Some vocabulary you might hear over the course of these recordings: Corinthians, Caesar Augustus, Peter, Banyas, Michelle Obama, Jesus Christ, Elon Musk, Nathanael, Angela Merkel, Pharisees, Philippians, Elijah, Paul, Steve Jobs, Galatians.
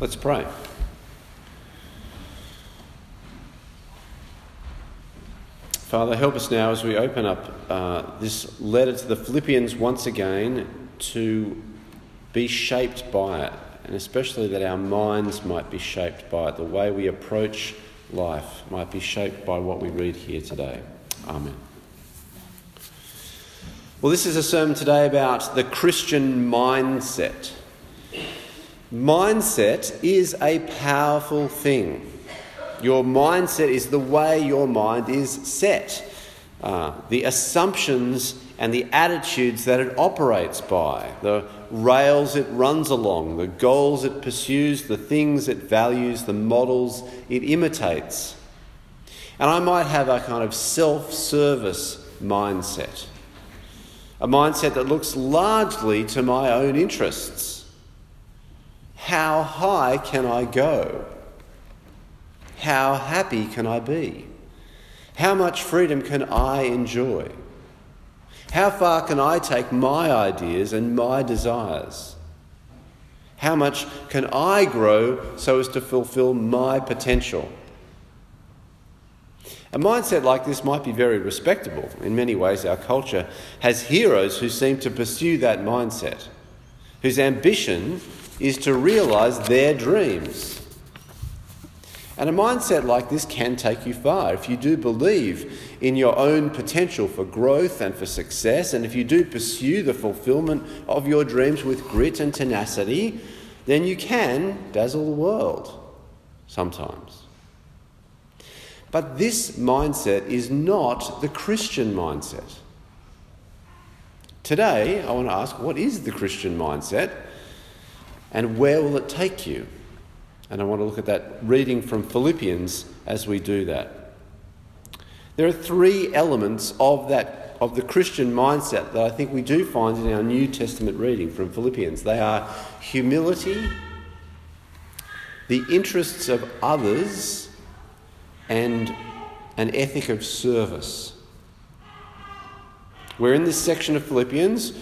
Let's pray. Father, help us now as we open up this letter to the Philippians once again to be shaped by it, and especially that our minds might be shaped by it. The way we approach life might be shaped by what we read here today. Amen. Well, this is a sermon today about the Christian mindset. Mindset is a powerful thing. Your mindset is the way your mind is set, the assumptions and the attitudes that it operates by, the rails it runs along, the goals it pursues, the things it values, the models it imitates. And I might have a kind of self-service mindset, a mindset that looks largely to my own interests. How high can I go? How happy can I be? How much freedom can I enjoy? How far can I take my ideas and my desires? How much can I grow so as to fulfill my potential? A mindset like this might be very respectable. In many ways, our culture has heroes who seem to pursue that mindset, whose ambition is to realise their dreams. And a mindset like this can take you far. If you do believe in your own potential for growth and for success, and if you do pursue the fulfilment of your dreams with grit and tenacity, then you can dazzle the world sometimes. But this mindset is not the Christian mindset. Today, I want to ask, what is the Christian mindset and where will it take you? And I want to look at that reading from Philippians as we do that. There are three elements of the Christian mindset that I think we do find in our New Testament reading from Philippians. They are humility, the interests of others, and an ethic of service. We're in this section of Philippians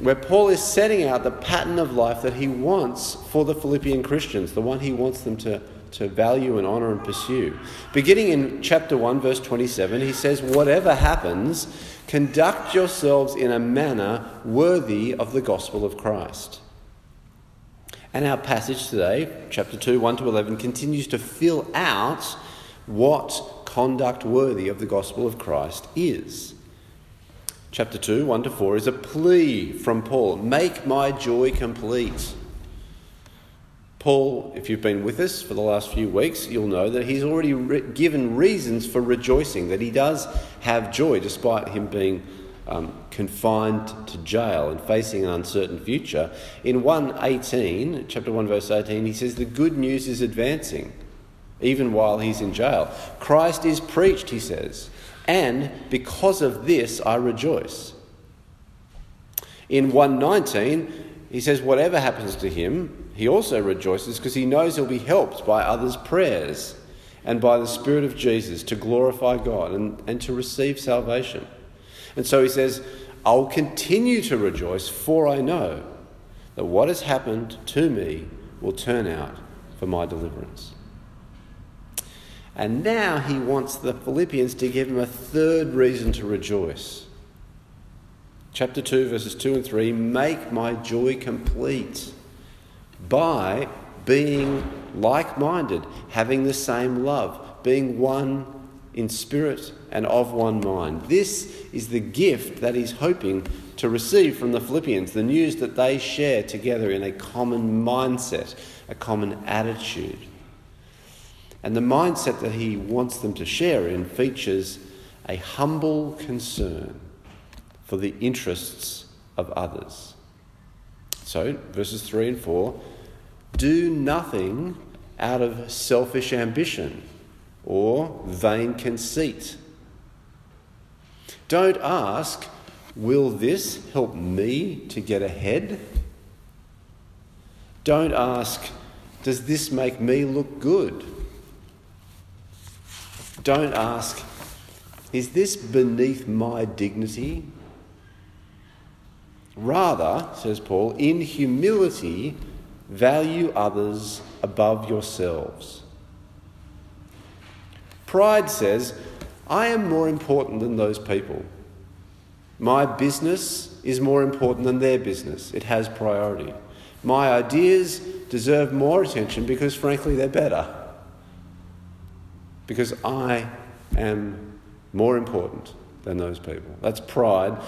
where Paul is setting out the pattern of life that he wants for the Philippian Christians, the one he wants them to value and honour and pursue. Beginning in chapter 1, verse 27, he says, "Whatever happens, conduct yourselves in a manner worthy of the gospel of Christ." And our passage today, chapter 2, 1 to 11, continues to fill out what conduct worthy of the gospel of Christ is. Chapter 2, 1 to 4 is a plea from Paul. Make my joy complete. Paul, if you've been with us for the last few weeks, you'll know that he's already given reasons for rejoicing, that he does have joy despite him being confined to jail and facing an uncertain future. In chapter 1, verse 18, he says the good news is advancing, even while he's in jail. Christ is preached, he says. And because of this, I rejoice. In 1:19, he says whatever happens to him, he also rejoices because he knows he'll be helped by others' prayers and by the Spirit of Jesus to glorify God and to receive salvation. And so he says, I'll continue to rejoice, for I know that what has happened to me will turn out for my deliverance. And now he wants the Philippians to give him a third reason to rejoice. Chapter 2, verses 2 and 3, make my joy complete by being like-minded, having the same love, being one in spirit and of one mind. This is the gift that he's hoping to receive from the Philippians, the news that they share together in a common mindset, a common attitude. And the mindset that he wants them to share in features a humble concern for the interests of others. So, verses 3 and 4, do nothing out of selfish ambition or vain conceit. Don't ask, will this help me to get ahead? Don't ask, does this make me look good? Don't ask, is this beneath my dignity? Rather, says Paul, in humility, Value others above yourselves. Pride says, I am more important than those people. My business is more important than their business. It has priority. My ideas deserve more attention because, frankly, they're better. Because I am more important than those people. That's pride.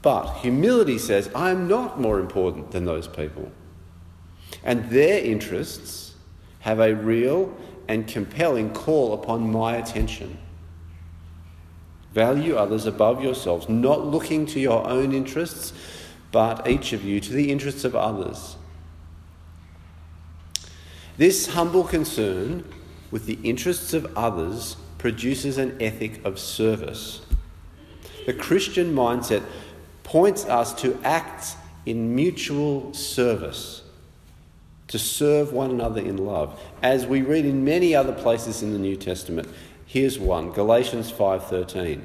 But humility says, I am not more important than those people. And their interests have a real and compelling call upon my attention. Value others above yourselves, not looking to your own interests, but each of you to the interests of others. This humble concern with the interests of others produces an ethic of service. The Christian mindset points us to acts in mutual service, to serve one another in love, as we read in many other places in the New Testament. Here's one, Galatians 5:13.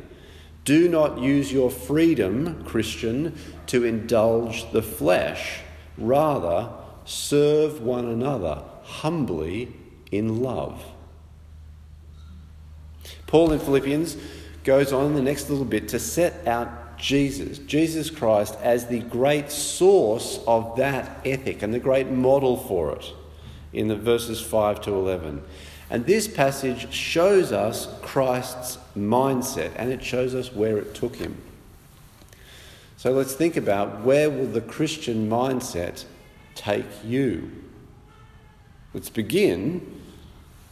Do not use your freedom, Christian, to indulge the flesh. Rather, serve one another humbly in love. Paul in Philippians goes on in the next little bit to set out Jesus Christ, as the great source of that ethic and the great model for it in the verses 5 to 11. And this passage shows us Christ's mindset, and it shows us where it took him. So let's think about, where will the Christian mindset take you? Let's begin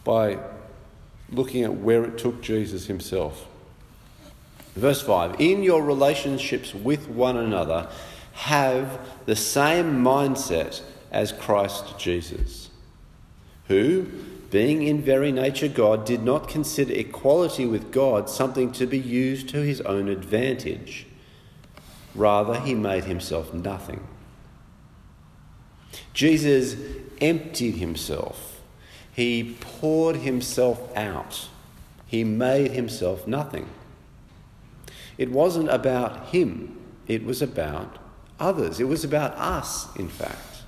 by looking at where it took Jesus himself. Verse 5, in your relationships with one another, have the same mindset as Christ Jesus, who, being in very nature God, did not consider equality with God something to be used to his own advantage. Rather, he made himself nothing. Jesus emptied himself. He poured himself out. He made himself nothing. It wasn't about him. It was about others. It was about us, in fact.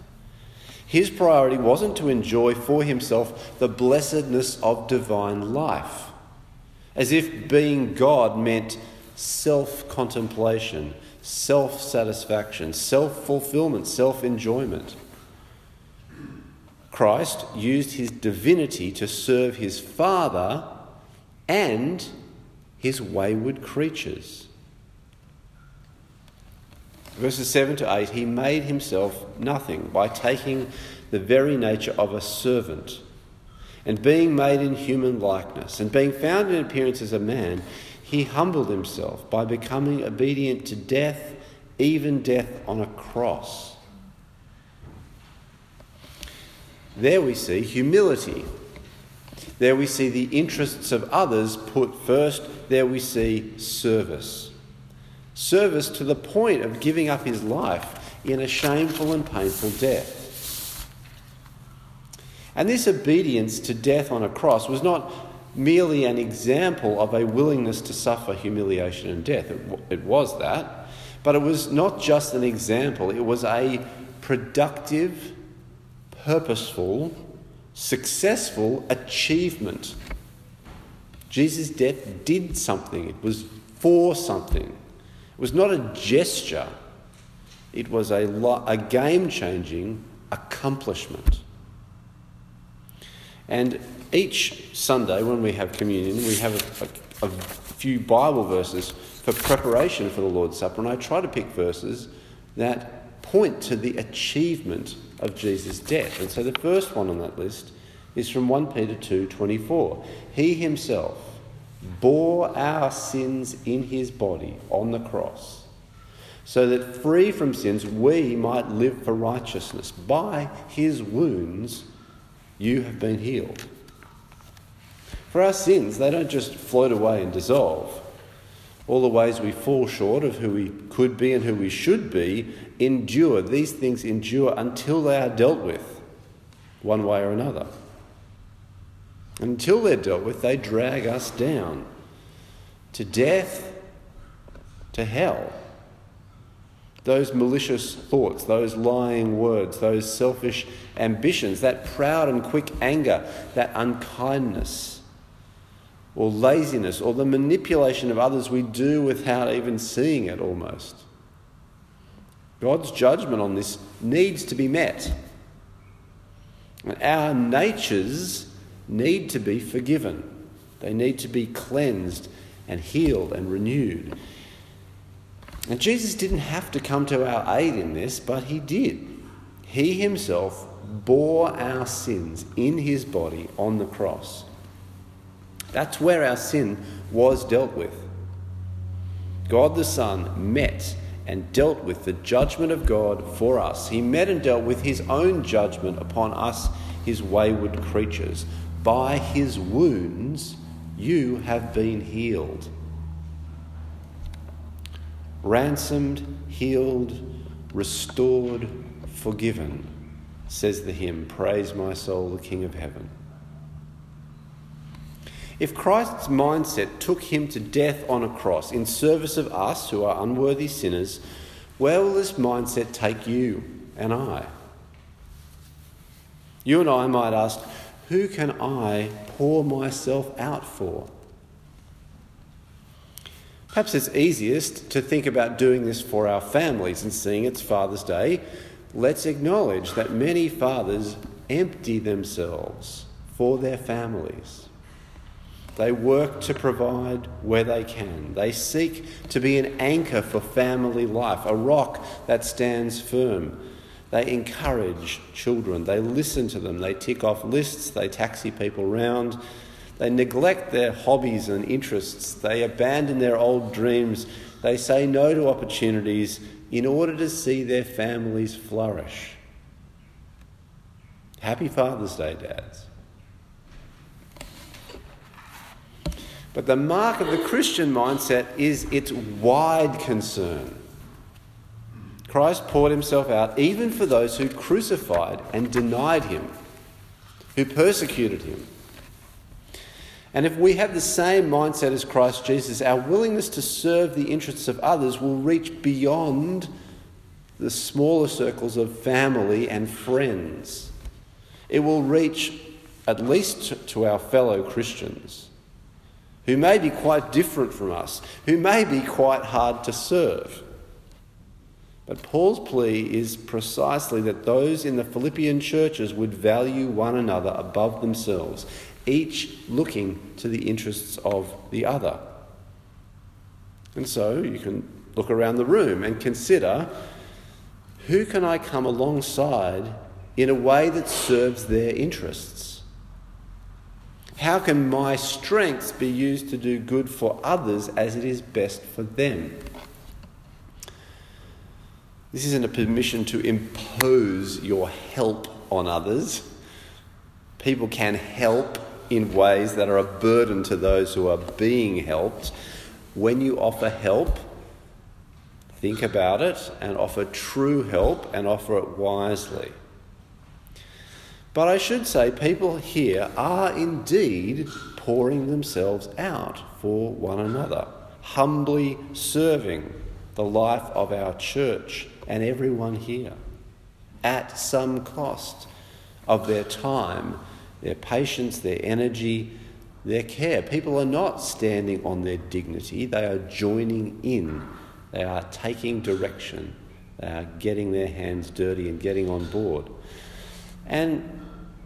His priority wasn't to enjoy for himself the blessedness of divine life, as if being God meant self-contemplation, self-satisfaction, self-fulfillment, self-enjoyment. Christ used his divinity to serve his Father and his wayward creatures. Verses 7 to 8, he made himself nothing by taking the very nature of a servant, and being made in human likeness, and being found in appearance as a man, he humbled himself by becoming obedient to death, even death on a cross. There we see humility. There we see the interests of others put first. There we see service. Service to the point of giving up his life in a shameful and painful death. And this obedience to death on a cross was not merely an example of a willingness to suffer humiliation and death. It was that. But it was not just an example. It was a productive, purposeful, successful achievement. Jesus' death did something. It was for something. It was not a gesture. It was a game-changing accomplishment. And each Sunday when we have communion, we have a few Bible verses for preparation for the Lord's Supper, and I try to pick verses that point to the achievement of Jesus' death. And so the first one on that list is from 1 Peter 2:24. He himself bore our sins in his body on the cross, so that free from sins we might live for righteousness. By his wounds you have been healed. For our sins, they don't just float away and dissolve. All the ways we fall short of who we could be and who we should be endure. These things endure until they are dealt with, one way or another. Until they're dealt with, they drag us down to death, to hell. Those malicious thoughts, those lying words, those selfish ambitions, that proud and quick anger, that unkindness or laziness or the manipulation of others we do without even seeing it almost. God's judgment on this needs to be met. And our natures need to be forgiven. They need to be cleansed and healed and renewed. And Jesus didn't have to come to our aid in this, but he did. He himself bore our sins in his body on the cross. That's where our sin was dealt with. God the Son met and dealt with the judgment of God for us. He met and dealt with his own judgment upon us, his wayward creatures. By his wounds, you have been healed. Ransomed, healed, restored, forgiven, says the hymn, Praise my soul, the King of heaven. If Christ's mindset took him to death on a cross in service of us who are unworthy sinners, where will this mindset take you and I? You and I might ask, who can I pour myself out for? Perhaps it's easiest to think about doing this for our families, and seeing it's Father's Day, let's acknowledge that many fathers empty themselves for their families. They work to provide where they can. They seek to be an anchor for family life, a rock that stands firm. They encourage children. They listen to them. They tick off lists. They taxi people round. They neglect their hobbies and interests. They abandon their old dreams. They say no to opportunities in order to see their families flourish. Happy Father's Day, dads. But the mark of the Christian mindset is its wide concern. Christ poured himself out even for those who crucified and denied him, who persecuted him. And if we have the same mindset as Christ Jesus, our willingness to serve the interests of others will reach beyond the smaller circles of family and friends. It will reach at least to our fellow Christians, who may be quite different from us, who may be quite hard to serve. But Paul's plea is precisely that those in the Philippian churches would value one another above themselves, each looking to the interests of the other. And so you can look around the room and consider, who can I come alongside in a way that serves their interests? How can my strengths be used to do good for others as it is best for them? This isn't a permission to impose your help on others. People can help in ways that are a burden to those who are being helped. When you offer help, think about it and offer true help and offer it wisely. But I should say people here are indeed pouring themselves out for one another, humbly serving the life of our church and everyone here at some cost of their time, their patience, their energy, their care. People are not standing on their dignity. They are joining in. They are taking direction. They are getting their hands dirty and getting on board. And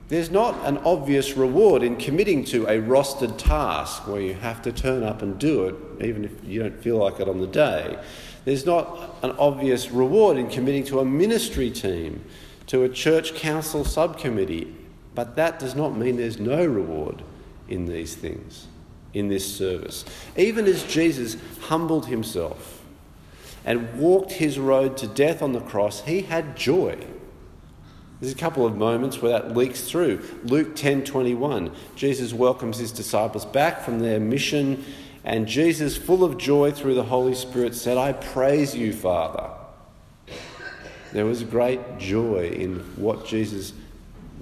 there's not an obvious reward in committing to a rostered task where you have to turn up and do it, even if you don't feel like it on the day. There's not an obvious reward in committing to a ministry team, to a church council subcommittee. But that does not mean there's no reward in these things, in this service. Even as Jesus humbled himself and walked his road to death on the cross, he had joy. There's a couple of moments where that leaks through. Luke 10:21, Jesus welcomes his disciples back from their mission, and Jesus, full of joy through the Holy Spirit, said, I praise you, Father. There was great joy in what Jesus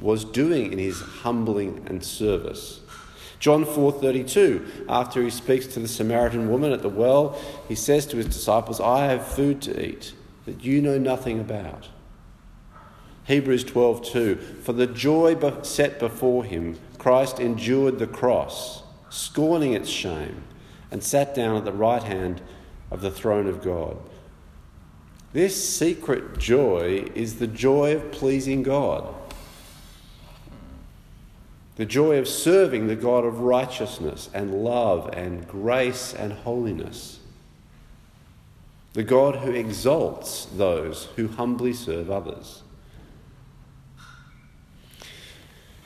was doing in his humbling and service. John 4:32, after he speaks to the Samaritan woman at the well, he says to his disciples, I have food to eat that you know nothing about. Hebrews 12:2, for the joy set before him, Christ endured the cross, scorning its shame, and sat down at the right hand of the throne of God. This secret joy is the joy of pleasing God. The joy of serving the God of righteousness and love and grace and holiness. The God who exalts those who humbly serve others.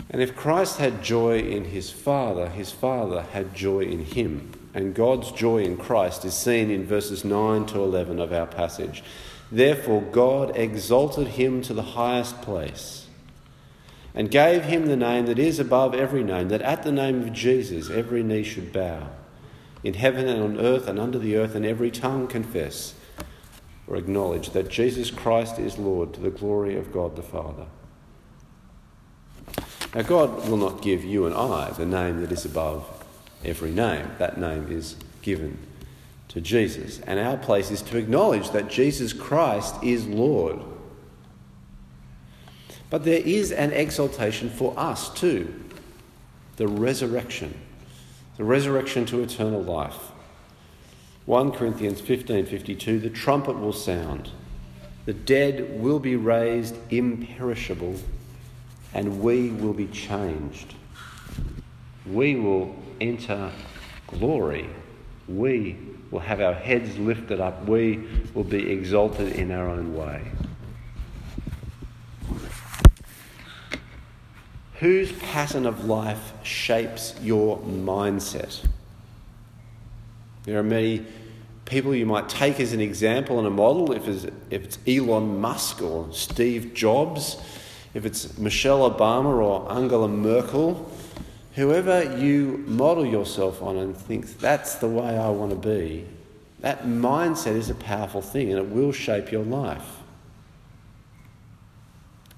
And if Christ had joy in his Father had joy in him. And God's joy in Christ is seen in verses 9 to 11 of our passage. Therefore God exalted him to the highest place and gave him the name that is above every name, that at the name of Jesus every knee should bow, in heaven and on earth and under the earth, and every tongue confess or acknowledge that Jesus Christ is Lord, to the glory of God the Father. Now God will not give you and I the name that is above every name. That name is given to Jesus. And our place is to acknowledge that Jesus Christ is Lord. But there is an exaltation for us too. The resurrection. The resurrection to eternal life. 1 Corinthians 15:52, the trumpet will sound. The dead will be raised imperishable and we will be changed. We will enter glory. We will have our heads lifted up. We will be exalted in our own way. Whose pattern of life shapes your mindset? There are many people you might take as an example and a model. If it's Elon Musk or Steve Jobs, if it's Michelle Obama or Angela Merkel, whoever you model yourself on and think, that's the way I want to be, that mindset is a powerful thing and it will shape your life.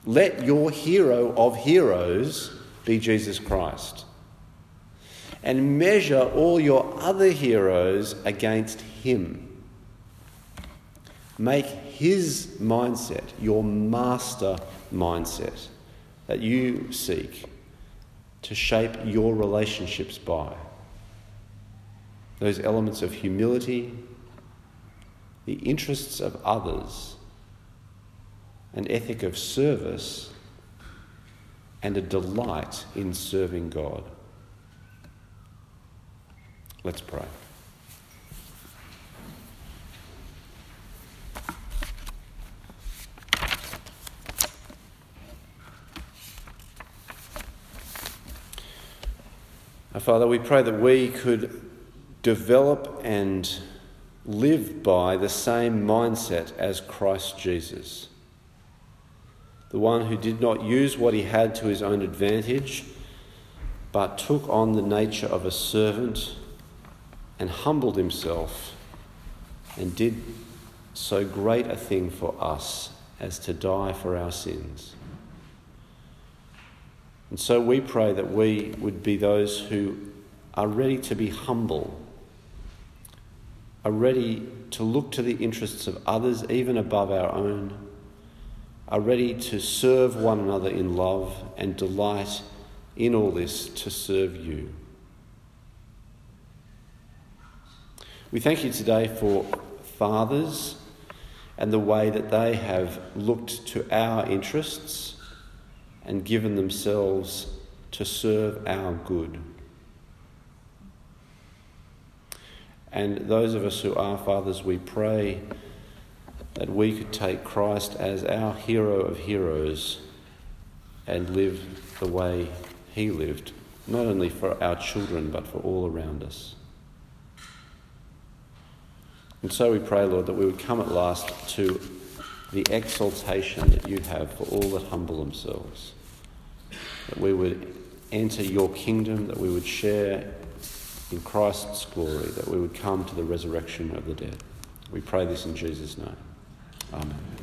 Let your hero of heroes be Jesus Christ. And measure all your other heroes against him. Make his mindset your master mindset that you seek to shape your relationships by. Those elements of humility, the interests of others, an ethic of service, and a delight in serving God. Let's pray. Our Father, we pray that we could develop and live by the same mindset as Christ Jesus. The one who did not use what he had to his own advantage, but took on the nature of a servant and humbled himself and did so great a thing for us as to die for our sins. And so we pray that we would be those who are ready to be humble, are ready to look to the interests of others even above our own, are ready to serve one another in love and delight in all this to serve you. We thank you today for fathers and the way that they have looked to our interests and given themselves to serve our good. And those of us who are fathers, we pray that we could take Christ as our hero of heroes and live the way he lived, not only for our children, but for all around us. And so we pray, Lord, that we would come at last to the exaltation that you have for all that humble themselves, that we would enter your kingdom, that we would share in Christ's glory, that we would come to the resurrection of the dead. We pray this in Jesus' name. Amen.